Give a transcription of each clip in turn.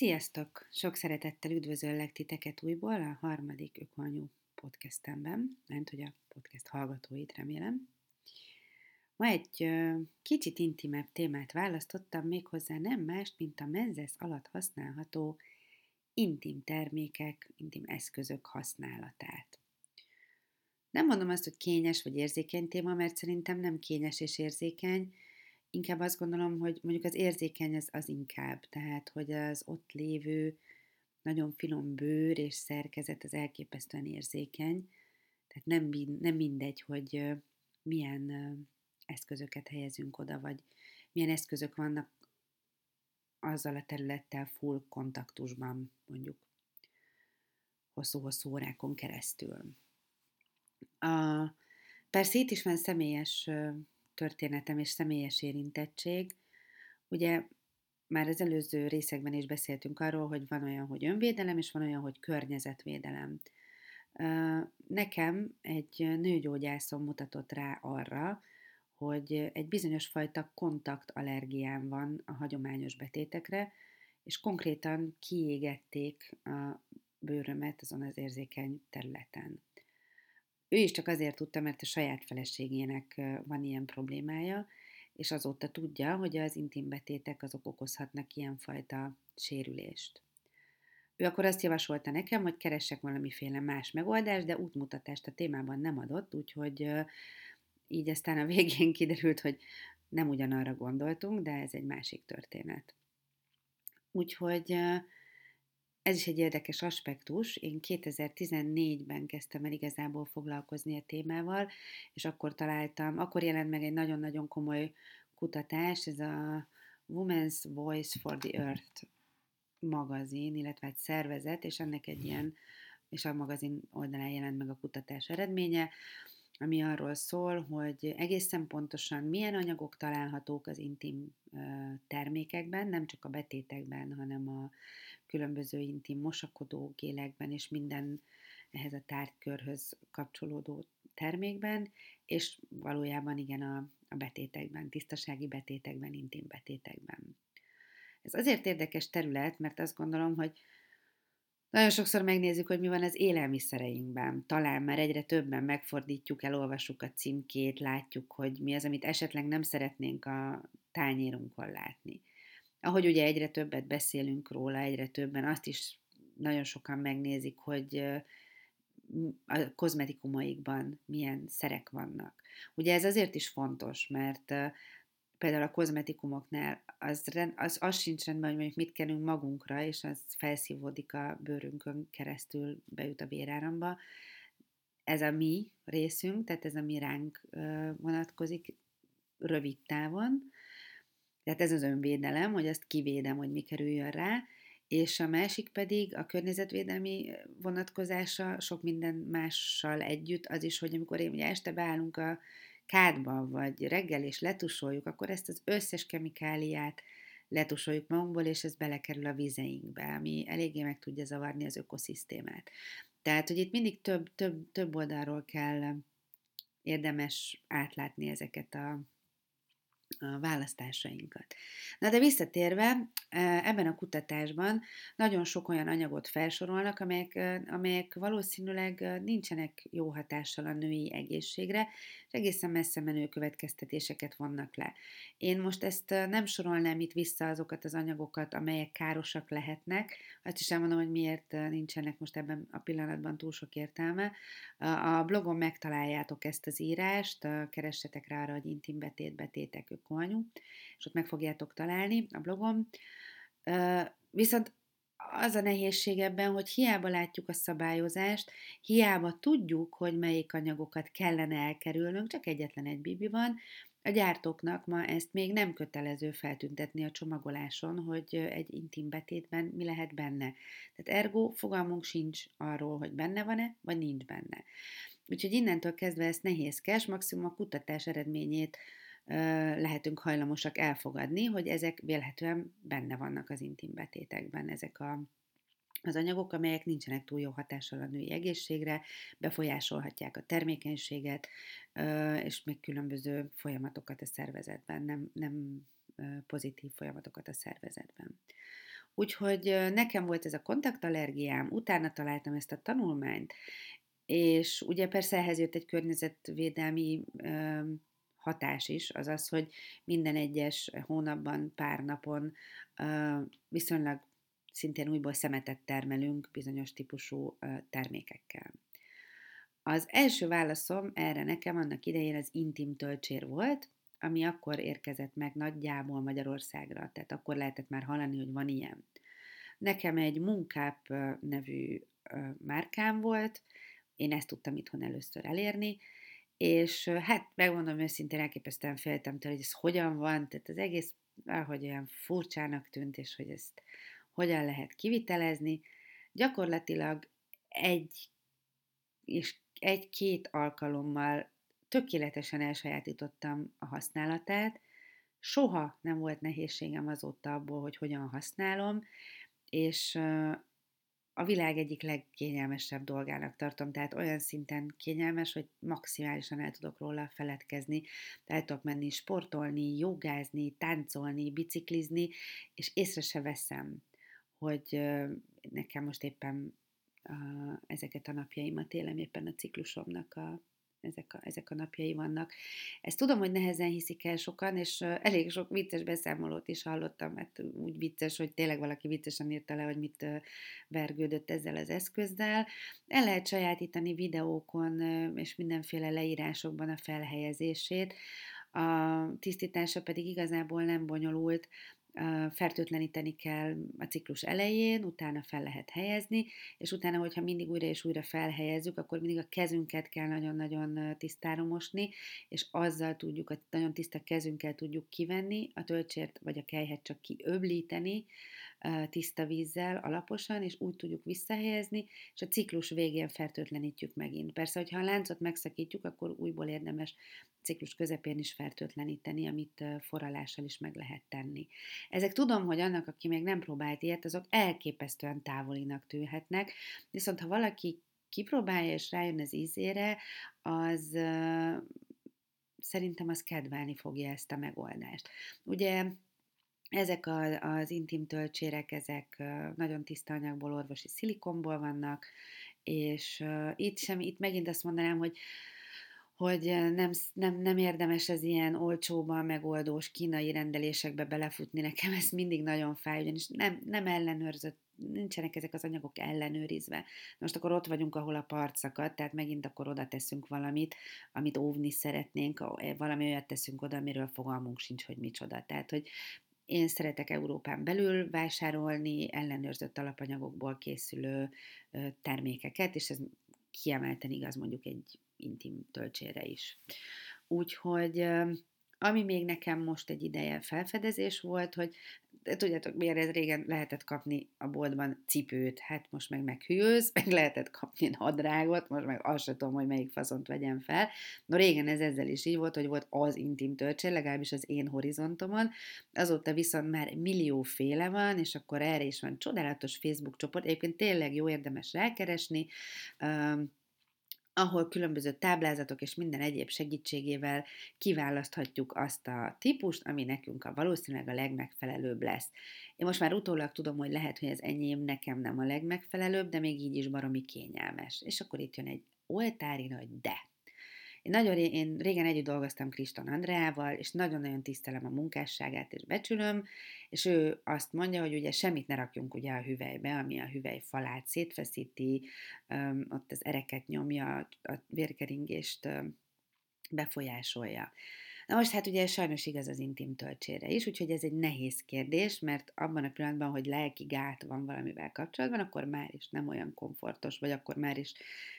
Sziasztok! Sok szeretettel üdvözöllek titeket újból a harmadik ökoanyu podcastemben, mert hogy a podcast hallgatóit remélem. Ma egy kicsit intimebb témát választottam, méghozzá nem mást, mint a menzesz alatt használható intim termékek, intim eszközök használatát. Nem mondom azt, hogy kényes vagy érzékeny téma, mert szerintem nem kényes és érzékeny, inkább azt gondolom, hogy mondjuk az érzékeny az inkább, tehát hogy az ott lévő nagyon finom bőr és szerkezet az elképesztően érzékeny, tehát nem mindegy, hogy milyen eszközöket helyezünk oda, vagy milyen eszközök vannak azzal a területtel full kontaktusban, mondjuk hosszú-hosszú órákon keresztül. Persze itt is van személyes történetem és személyes érintettség. Ugye már az előző részekben is beszéltünk arról, hogy van olyan, hogy önvédelem, és van olyan, hogy környezetvédelem. Nekem egy nőgyógyászom mutatott rá arra, hogy egy bizonyos fajta kontaktallergiám van a hagyományos betétekre, és konkrétan kiégették a bőrömet azon az érzékeny területen. Ő is csak azért tudta, mert a saját feleségének van ilyen problémája, és azóta tudja, hogy az intim betétek azok okozhatnak ilyenfajta sérülést. Ő akkor azt javasolta nekem, hogy keressek valamiféle más megoldást, de útmutatást a témában nem adott, úgyhogy így aztán a végén kiderült, hogy nem ugyanarra gondoltunk, de ez egy másik történet. Úgyhogy ez is egy érdekes aspektus. Én 2014-ben kezdtem el igazából foglalkozni a témával, és akkor jelent meg egy nagyon-nagyon komoly kutatás, ez a Women's Voice for the Earth magazin, illetve egy szervezet, és ennek és a magazin oldalán jelent meg a kutatás eredménye, ami arról szól, hogy egészen pontosan milyen anyagok találhatók az intim termékekben, nem csak a betétekben, hanem a különböző intim mosakodó gélekben és minden ehhez a tárgykörhöz kapcsolódó termékben, és valójában igen a betétekben, tisztasági betétekben, intim betétekben. Ez azért érdekes terület, mert azt gondolom, hogy nagyon sokszor megnézzük, hogy mi van az élelmiszereinkben. Talán már egyre többen megfordítjuk, elolvassuk a címkét, látjuk, hogy mi az, amit esetleg nem szeretnénk a tányérunkon látni. Ahogy ugye egyre többet beszélünk róla, egyre többen azt is nagyon sokan megnézik, hogy a kozmetikumaikban milyen szerek vannak. Ugye ez azért is fontos, mert például a kozmetikumoknál az sincs rendben, hogy mondjuk mit kenünk magunkra, és az felszívódik a bőrünkön keresztül, bejut a véráramba. Ez a mi részünk, tehát ez a mi ránk vonatkozik rövid távon. Tehát ez az önvédelem, hogy azt kivédem, hogy mi kerüljön rá, és a másik pedig a környezetvédelmi vonatkozása sok minden mással együtt az is, hogy amikor ugye este beállunk a kádban, vagy reggel és letusoljuk, akkor ezt az összes kemikáliát letusoljuk magunkból, és ez belekerül a vizeinkbe, ami eléggé meg tudja zavarni az ökoszisztémát. Tehát, hogy itt mindig több oldalról kell érdemes átlátni ezeket a választásainkat. Na de visszatérve, ebben a kutatásban nagyon sok olyan anyagot felsorolnak, amelyek valószínűleg nincsenek jó hatással a női egészségre, és egészen messze menő következtetéseket vonnak le. Én most ezt nem sorolnám itt vissza azokat az anyagokat, amelyek károsak lehetnek. Azt is elmondom, hogy miért nincsenek most ebben a pillanatban túl sok értelme. A blogon megtaláljátok ezt az írást, keressetek rá arra, hogy intim betét, betétek, ökoanyu, és ott meg fogjátok találni a blogon. Viszont az a nehézség ebben, hogy hiába látjuk a szabályozást, hiába tudjuk, hogy melyik anyagokat kellene elkerülnünk, csak egyetlen egy bibi van. A gyártóknak ma ezt még nem kötelező feltüntetni a csomagoláson, hogy egy intim betétben mi lehet benne. Tehát ergo fogalmunk sincs arról, hogy benne van-e, vagy nincs benne. Úgyhogy innentől kezdve ez nehézkes, maximum a kutatás eredményét lehetünk hajlamosak elfogadni, hogy ezek vélhetően benne vannak az intim betétekben, ezek az anyagok, amelyek nincsenek túl jó hatással a női egészségre, befolyásolhatják a termékenységet, és még különböző folyamatokat a szervezetben, nem pozitív folyamatokat a szervezetben. Úgyhogy nekem volt ez a kontaktallergiám, utána találtam ezt a tanulmányt, és ugye persze ehhez jött egy környezetvédelmi hatás is, azaz, hogy minden egyes hónapban, pár napon viszonylag szintén újból szemetet termelünk bizonyos típusú termékekkel. Az első válaszom erre nekem annak idején az intim tölcsér volt, ami akkor érkezett meg nagyjából Magyarországra, tehát akkor lehetett már hallani, hogy van ilyen. Nekem egy Munkáp nevű márkám volt, én ezt tudtam itthon először elérni, és hát megmondom őszintén, elképesztően féltem tőle, hogy ez hogyan van, tehát az egész valahogy olyan furcsának tűnt, és hogy ezt hogyan lehet kivitelezni. Gyakorlatilag egy-két alkalommal tökéletesen elsajátítottam a használatát, soha nem volt nehézségem azóta abból, hogy hogyan használom, és a világ egyik legkényelmesebb dolgának tartom, tehát olyan szinten kényelmes, hogy maximálisan el tudok róla feledkezni, el tudok menni sportolni, jogázni, táncolni, biciklizni, és észre se veszem, hogy nekem most éppen ezeket a napjaimat élem, éppen a ciklusomnak ezek a napjai vannak. Ezt tudom, hogy nehezen hiszik el sokan, és elég sok vicces beszámolót is hallottam, mert úgy vicces, hogy tényleg valaki viccesen írta le, hogy mit vergődött ezzel az eszközzel. El lehet sajátítani videókon és mindenféle leírásokban a felhelyezését. A tisztítása pedig igazából nem bonyolult, fertőtleníteni kell a ciklus elején, utána fel lehet helyezni, és utána, hogyha mindig újra és újra felhelyezzük, akkor mindig a kezünket kell nagyon-nagyon tisztára mosni, és azzal tudjuk, a nagyon tiszta kezünkkel tudjuk kivenni, a tölcsért vagy a kelyhet csak kiöblíteni tiszta vízzel alaposan, és úgy tudjuk visszahelyezni, és a ciklus végén fertőtlenítjük megint. Persze, hogyha a láncot megszakítjuk, akkor újból érdemes ciklus közepén is fertőtleníteni, amit forralással is meg lehet tenni. Ezek tudom, hogy annak, aki még nem próbált ilyet, azok elképesztően távolinak tűnhetnek, viszont ha valaki kipróbálja és rájön az ízére, az szerintem az kedvelni fogja ezt a megoldást. Ugye ezek az intim tölcsérek, ezek nagyon tiszta anyagból, orvosi szilikonból vannak, és itt megint azt mondanám, hogy nem érdemes az ilyen olcsóban megoldós kínai rendelésekbe belefutni, nekem ez mindig nagyon fáj, ugyanis nem ellenőrzött, nincsenek ezek az anyagok ellenőrizve. Most akkor ott vagyunk, ahol a part szakad, tehát megint akkor oda teszünk valamit, amit óvni szeretnénk, valami olyat teszünk oda, amiről fogalmunk sincs, hogy micsoda. Tehát, hogy én szeretek Európán belül vásárolni ellenőrzött alapanyagokból készülő termékeket, és ez kiemelten igaz mondjuk egy intim tölcsére is. Úgyhogy ami még nekem most egy ideje felfedezés volt, hogy tudjátok, miért ez régen lehetett kapni a boltban cipőt, hát most meg meghűlsz, meg lehetett kapni nadrágot, most meg azt sem tudom, hogy melyik faszont vegyem fel. No régen ez ezzel is így volt, hogy volt az intim tölcsér, legalábbis az én horizontomon, azóta viszont már millióféle van, és akkor erre is van csodálatos Facebook csoport, egyébként tényleg jó, érdemes rákeresni, ahol különböző táblázatok és minden egyéb segítségével kiválaszthatjuk azt a típust, ami nekünk valószínűleg a legmegfelelőbb lesz. Én most már utólag tudom, hogy lehet, hogy ez enyém nekem nem a legmegfelelőbb, de még így is baromi kényelmes. És akkor itt jön egy oltári nagy de. Én régen együtt dolgoztam Krisztán Andreával, és nagyon-nagyon tisztelem a munkásságát, és becsülöm, és ő azt mondja, hogy ugye semmit ne rakjunk ugye a hüvelybe, ami a hüvely falát szétfeszíti, ott az ereket nyomja, a vérkeringést befolyásolja. Na most hát ugye sajnos igaz az intim tölcsére is, úgyhogy ez egy nehéz kérdés, mert abban a pillanatban, hogy lelki gát van valamivel kapcsolatban, akkor már is nem olyan komfortos, vagy akkor már is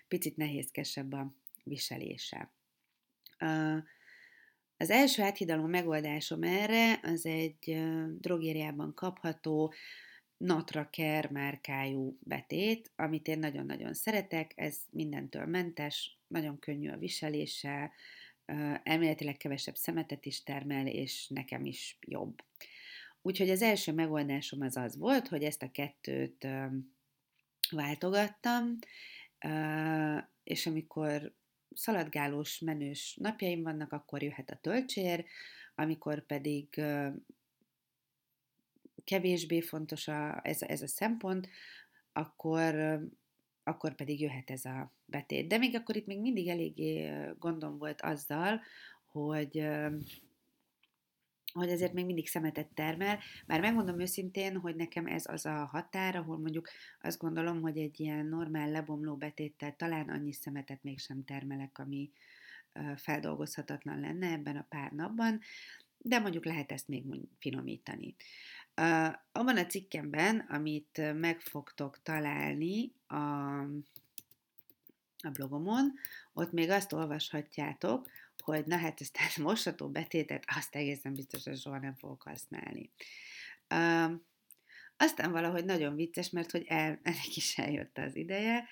picit nehézkesebb a viselése. Az első áthidaló megoldásom erre az egy drogériában kapható Natracare márkájú betét, amit én nagyon-nagyon szeretek, ez mindentől mentes, nagyon könnyű a viselése, elméletileg kevesebb szemetet is termel, és nekem is jobb. Úgyhogy az első megoldásom az volt, hogy ezt a kettőt váltogattam, és amikor szaladgálós, menős napjaim vannak, akkor jöhet a tölcsér, amikor pedig kevésbé fontos ez a szempont, akkor pedig jöhet ez a betét. De még akkor itt még mindig eléggé gondom volt azzal, hogy ezért még mindig szemetet termel. Már megmondom őszintén, hogy nekem ez az a határ, ahol mondjuk azt gondolom, hogy egy ilyen normál lebomló betéttel talán annyi szemetet mégsem termelek, ami feldolgozhatatlan lenne ebben a pár napban, de mondjuk lehet ezt még finomítani. Abban a cikkemben, amit meg fogtok találni a blogomon, ott még azt olvashatjátok, hogy na hát ezt a mosható betétet azt egészen biztosan soha nem fogok használni. Aztán valahogy nagyon vicces, mert hogy ennek is eljött az ideje,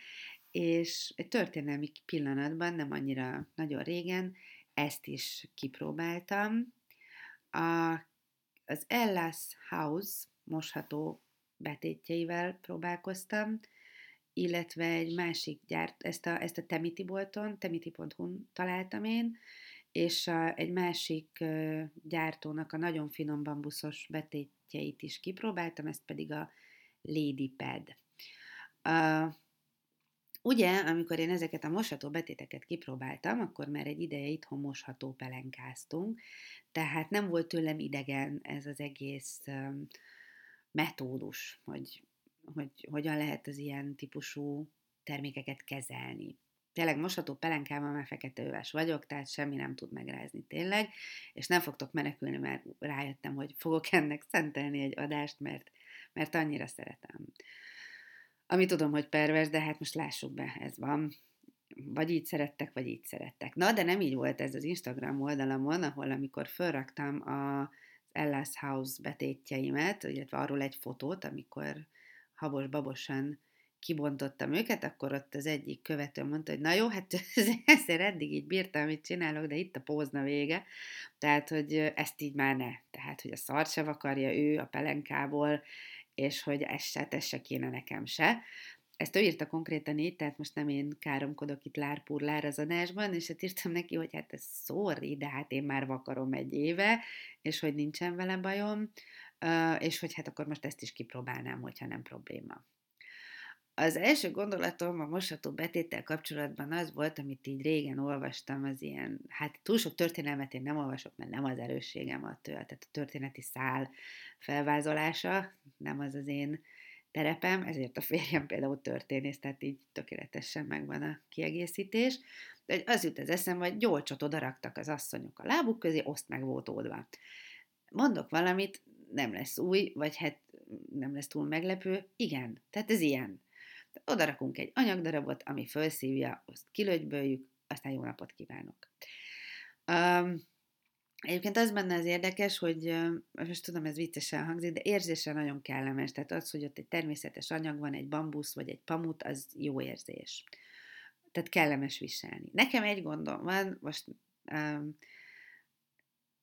és egy történelmi pillanatban, nem annyira nagyon régen, ezt is kipróbáltam. Az Ella's House mosható betétjeivel próbálkoztam, illetve egy másik gyárt, ezt a Temiti bolton, temiti.hu-n találtam én, és egy másik gyártónak a nagyon finom bambuszos betétjeit is kipróbáltam, ezt pedig a Lady Pad. Ugye, amikor én ezeket a mosható betéteket kipróbáltam, akkor már egy ideje itthon mosható pelenkáztunk, tehát nem volt tőlem idegen ez az egész metódus, hogy hogyan lehet az ilyen típusú termékeket kezelni. Tényleg mosható pelenkával már feketeöves vagyok, tehát semmi nem tud megrázni tényleg, és nem fogtok menekülni, mert rájöttem, hogy fogok ennek szentelni egy adást, mert annyira szeretem. Ami tudom, hogy pervers, de hát most lássuk be, ez van. Vagy így szerettek, vagy így szerettek. Na, de nem így volt ez az Instagram oldalamon, ahol amikor felraktam az Ella's House betétjeimet, illetve arról egy fotót, amikor habos-babosan kibontottam őket, akkor ott az egyik követő mondta, hogy na jó, hát ezért eddig így bírtam, amit csinálok, de itt a pózna vége, tehát, hogy ezt így már ne. Tehát, hogy a szart se vakarja ő a pelenkából, és hogy ez se kéne nekem se. Ezt ő írta konkrétan így, tehát most nem én káromkodok itt lárpúrlár az adásban, és hát írtam neki, hogy hát ez sorry, de hát én már vakarom egy éve, és hogy nincsen vele bajom, és hogy hát akkor most ezt is kipróbálnám, hogyha nem probléma. Az első gondolatom a mosható betéttel kapcsolatban az volt, amit így régen olvastam, az ilyen, hát túl sok történelmet én nem olvasok, mert nem az erősségem attól, tehát a történeti szál felvázolása, nem az az én terepem, ezért a férjem például történész, tehát így tökéletesen megvan a kiegészítés. De az jut az eszembe, hogy gyolcsot odaraktak az asszonyok a lábuk közé, azt meg volt oldva. Mondok valamit, nem lesz új, vagy hát nem lesz túl meglepő, igen, tehát ez ilyen. Oda rakunk egy anyagdarabot, ami felszívja, azt kilögyböljük, aztán jó napot kívánok. Egyébként az benne az érdekes, hogy most tudom, ez viccesen hangzik, de érzéssel nagyon kellemes. Tehát az, hogy ott egy természetes anyag van, egy bambusz vagy egy pamut, az jó érzés. Tehát kellemes viselni. Nekem egy gondom van, most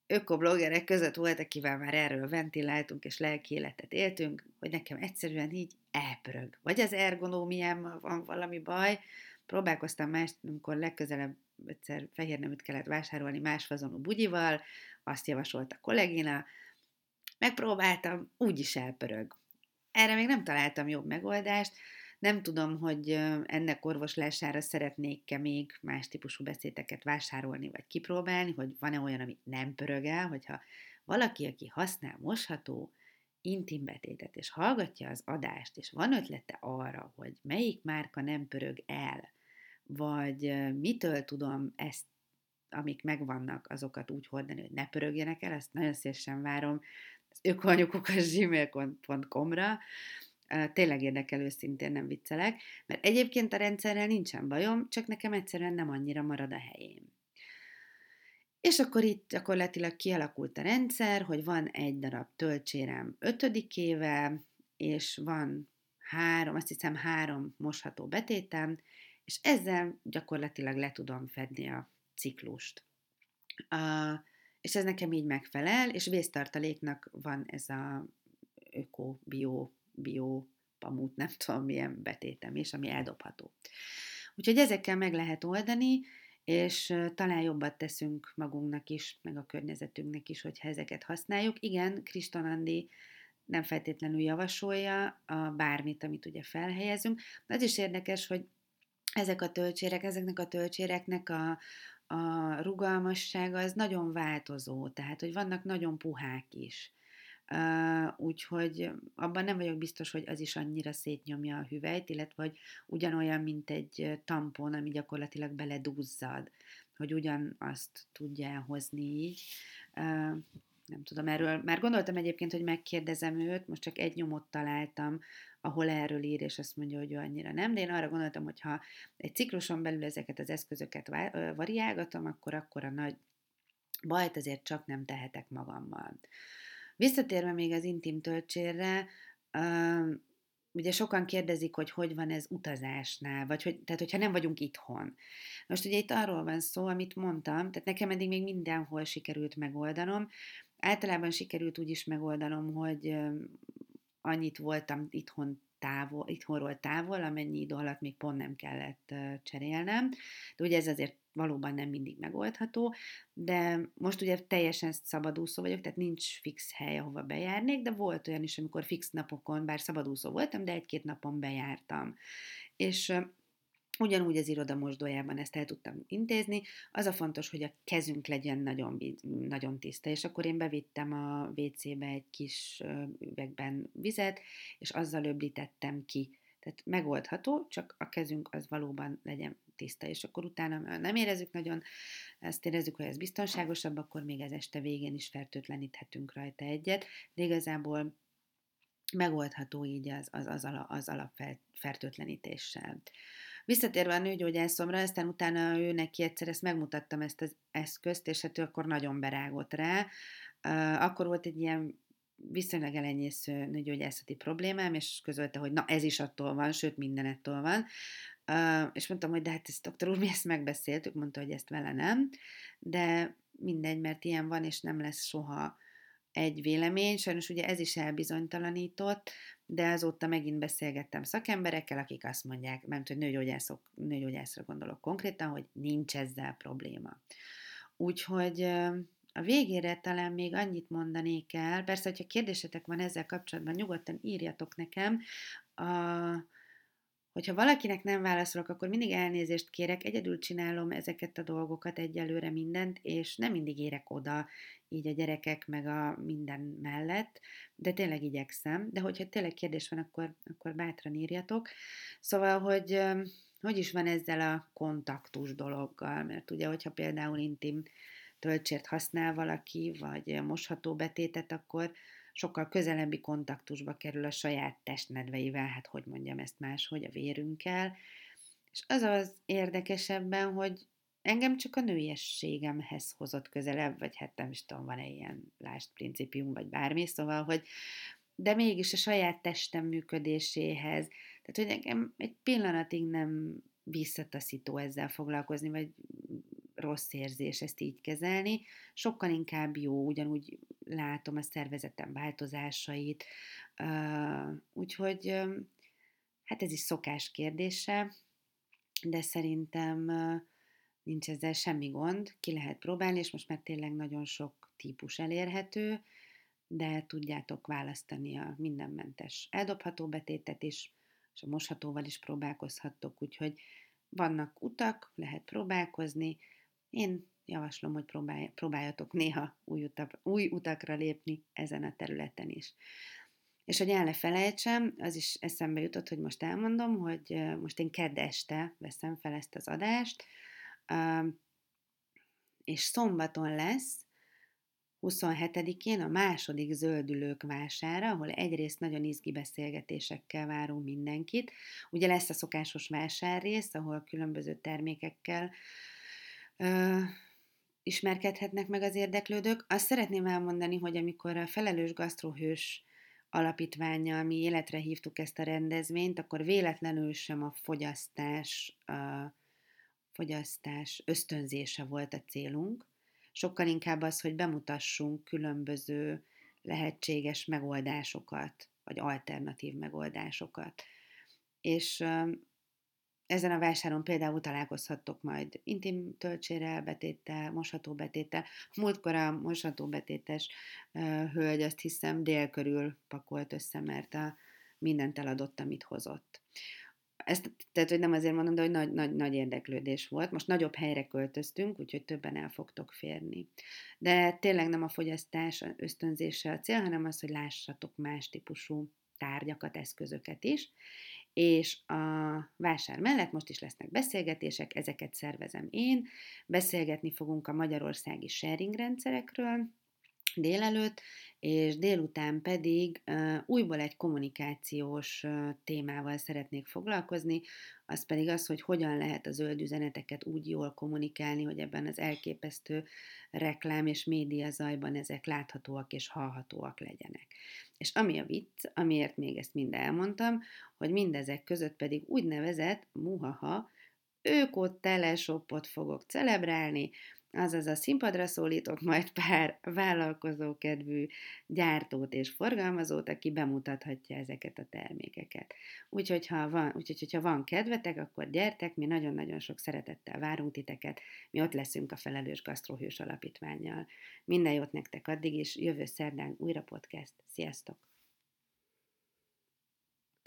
ökobloggerek között volt, akivel már erről ventiláltunk és lelki életet éltünk, hogy nekem egyszerűen így elpörög. Vagy az ergonómiámmal van valami baj, próbálkoztam más, amikor legközelebb egyszer fehérneműt kellett vásárolni más fazonú bugyival, azt javasolt a kollégina, megpróbáltam, úgyis elpörög. Erre még nem találtam jobb megoldást, nem tudom, hogy ennek orvoslására szeretnék-e még más típusú betéteket vásárolni, vagy kipróbálni, hogy van-e olyan, amit nem pörög el, hogyha valaki, aki használ mosható intim betétet, és hallgatja az adást, és van ötlete arra, hogy melyik márka nem pörög el, vagy mitől tudom ezt, amik megvannak, azokat úgy hordani, hogy ne pörögjenek el, ezt nagyon szívesen várom az ökoanyukuk@gmail.com-ra, tényleg érdekel, őszintén nem viccelek, mert egyébként a rendszerrel nincsen bajom, csak nekem egyszerűen nem annyira marad a helyén. És akkor itt gyakorlatilag kialakult a rendszer, hogy van egy darab töltsérem 5-ével, és van azt hiszem három mosható betétem, és ezzel gyakorlatilag le tudom fedni a ciklust. És ez nekem így megfelel, és vésztartaléknak van ez a öko, bio, pamut, nem tudom milyen betétem is, ami eldobható. Úgyhogy ezekkel meg lehet oldani, és talán jobbat teszünk magunknak is, meg a környezetünknek is, hogyha ezeket használjuk. Igen, Krisztán Andi nem feltétlenül javasolja a bármit, amit ugye felhelyezünk. Az is érdekes, hogy ezeknek a tölcséreknek a rugalmassága az nagyon változó, tehát, hogy vannak nagyon puhák is. Úgyhogy abban nem vagyok biztos, hogy az is annyira szétnyomja a hüvelyt, illetve hogy ugyanolyan, mint egy tampon, ami gyakorlatilag beledúzzad, hogy ugyanazt tudja elhozni így. Nem tudom, erről már gondoltam egyébként, hogy megkérdezem őt, most csak egy nyomot találtam, ahol erről ír, és azt mondja, hogy annyira nem, de én arra gondoltam, hogy ha egy cikluson belül ezeket az eszközöket variálgatom, akkor a nagy bajt azért csak nem tehetek magammal. Visszatérve még az intim töltsérre, ugye sokan kérdezik, hogy van ez utazásnál, vagy tehát hogyha nem vagyunk itthon. Most ugye itt arról van szó, amit mondtam, tehát nekem eddig még mindenhol sikerült megoldanom. Általában sikerült úgy is megoldanom, hogy annyit voltam itthonról távol, amennyi idő alatt még pont nem kellett cserélnem. De ugye ez azért valóban nem mindig megoldható, de most ugye teljesen szabadúszó vagyok, tehát nincs fix hely, ahova bejárnék, de volt olyan is, amikor fix napokon, bár szabadúszó voltam, de egy-két napon bejártam. És ugyanúgy az iroda mosdójában ezt el tudtam intézni. Az a fontos, hogy a kezünk legyen nagyon, nagyon tiszta, és akkor én bevittem a WC-be egy kis üvegben vizet, és azzal öblítettem ki. Tehát megoldható, csak a kezünk az valóban legyen tiszta, és akkor utána nem érezzük nagyon, azt érezzük, hogy ez biztonságosabb, akkor még az este végén is fertőtleníthetünk rajta egyet, de igazából megoldható így az alapfertőtlenítéssel. Visszatérve a nőgyógyászomra, aztán utána ő neki egyszer ezt megmutattam, ezt az eszközt, és hát ő akkor nagyon berágott rá. Akkor volt egy ilyen viszonylag elenyésző nőgyógyászati problémám, és közölte, hogy na ez is attól van, sőt minden ettől van. És mondtam, hogy de hát ezt doktor úr, mi ezt megbeszéltük, mondta, hogy ezt vele nem, de mindegy, mert ilyen van, és nem lesz soha egy vélemény. Sajnos ugye ez is elbizonytalanított, de azóta megint beszélgettem szakemberekkel, akik azt mondják, mert hogy nőgyógyászra gondolok konkrétan, hogy nincs ezzel probléma. Úgyhogy a végére talán még annyit mondanék el, persze, hogyha kérdésetek van ezzel kapcsolatban, nyugodtan írjatok nekem. Hogyha valakinek nem válaszolok, akkor mindig elnézést kérek, egyedül csinálom ezeket a dolgokat egyelőre mindent, és nem mindig érek oda így a gyerekek meg a minden mellett, de tényleg igyekszem, de hogyha tényleg kérdés van, akkor bátran írjatok. Szóval, hogy is van ezzel a kontaktus dologgal, mert ugye, hogyha például intim töltsért használ valaki, vagy mosható betétet, akkor sokkal közelebbi kontaktusba kerül a saját testnedveivel, hát hogy mondjam ezt máshogy, a vérünkkel. És az az érdekesebben, hogy engem csak a nőiességemhez hozott közelebb, vagy hát nem is tudom, van-e ilyen lásd principium, vagy bármi, szóval, hogy de mégis a saját testem működéséhez. Tehát, hogy engem egy pillanatig nem visszataszító ezzel foglalkozni, vagy rossz érzés ezt így kezelni, sokkal inkább jó, ugyanúgy látom a szervezetem változásait, úgyhogy hát ez is szokás kérdése, de szerintem nincs ezzel semmi gond, ki lehet próbálni, és most már tényleg nagyon sok típus elérhető, de tudjátok választani a mindenmentes eldobható betétet is, és a moshatóval is próbálkozhattok, úgyhogy vannak utak, lehet próbálkozni. Én javaslom, hogy próbáljatok néha új utakra lépni ezen a területen is. És hogy el ne felejtsem, az is eszembe jutott, hogy most elmondom, hogy most én kedd este veszem fel ezt az adást, és szombaton lesz, 27-én a második zöldülők vására, ahol egyrészt nagyon izgi beszélgetésekkel várunk mindenkit. Ugye lesz a szokásos vásárrész, ahol különböző termékekkel ismerkedhetnek meg az érdeklődők. Azt szeretném elmondani, hogy amikor a felelős gasztrohős alapítvánnyal mi életre hívtuk ezt a rendezvényt, akkor véletlenül sem a fogyasztás ösztönzése volt a célunk. Sokkal inkább az, hogy bemutassunk különböző lehetséges megoldásokat, vagy alternatív megoldásokat. És Ezen a vásáron például találkozhattok majd intim töltsérrel, betéttel, mosható betéttel. Múltkor a mosható betétes hölgy, azt hiszem, dél körül pakolt össze, mert mindent eladott, amit hozott. Ezt, tehát, hogy nem azért mondom, de hogy nagy érdeklődés volt. Most nagyobb helyre költöztünk, úgyhogy többen el fogtok férni. De tényleg nem a fogyasztás ösztönzése a cél, hanem az, hogy lássatok más típusú tárgyakat, eszközöket is. És a vásár mellett most is lesznek beszélgetések, ezeket szervezem én. Beszélgetni fogunk a magyarországi sharing rendszerekről délelőtt, és délután pedig újból egy kommunikációs témával szeretnék foglalkozni, az pedig az, hogy hogyan lehet a zöld üzeneteket úgy jól kommunikálni, hogy ebben az elképesztő reklám és média zajban ezek láthatóak és hallhatóak legyenek. És ami a vicc, amiért még ezt mind elmondtam, hogy mindezek között pedig úgynevezett, muhaha, öko-teleshoppot fogok celebrálni, azaz a színpadra szólítok majd pár vállalkozókedvű gyártót és forgalmazót, aki bemutathatja ezeket a termékeket. Úgyhogy, hogyha van kedvetek, akkor gyertek, mi nagyon-nagyon sok szeretettel várunk titeket, mi ott leszünk a Felelős Gasztrohős Alapítvánnyal. Minden jót nektek addig is, jövő szerdán újra podcast. Sziasztok!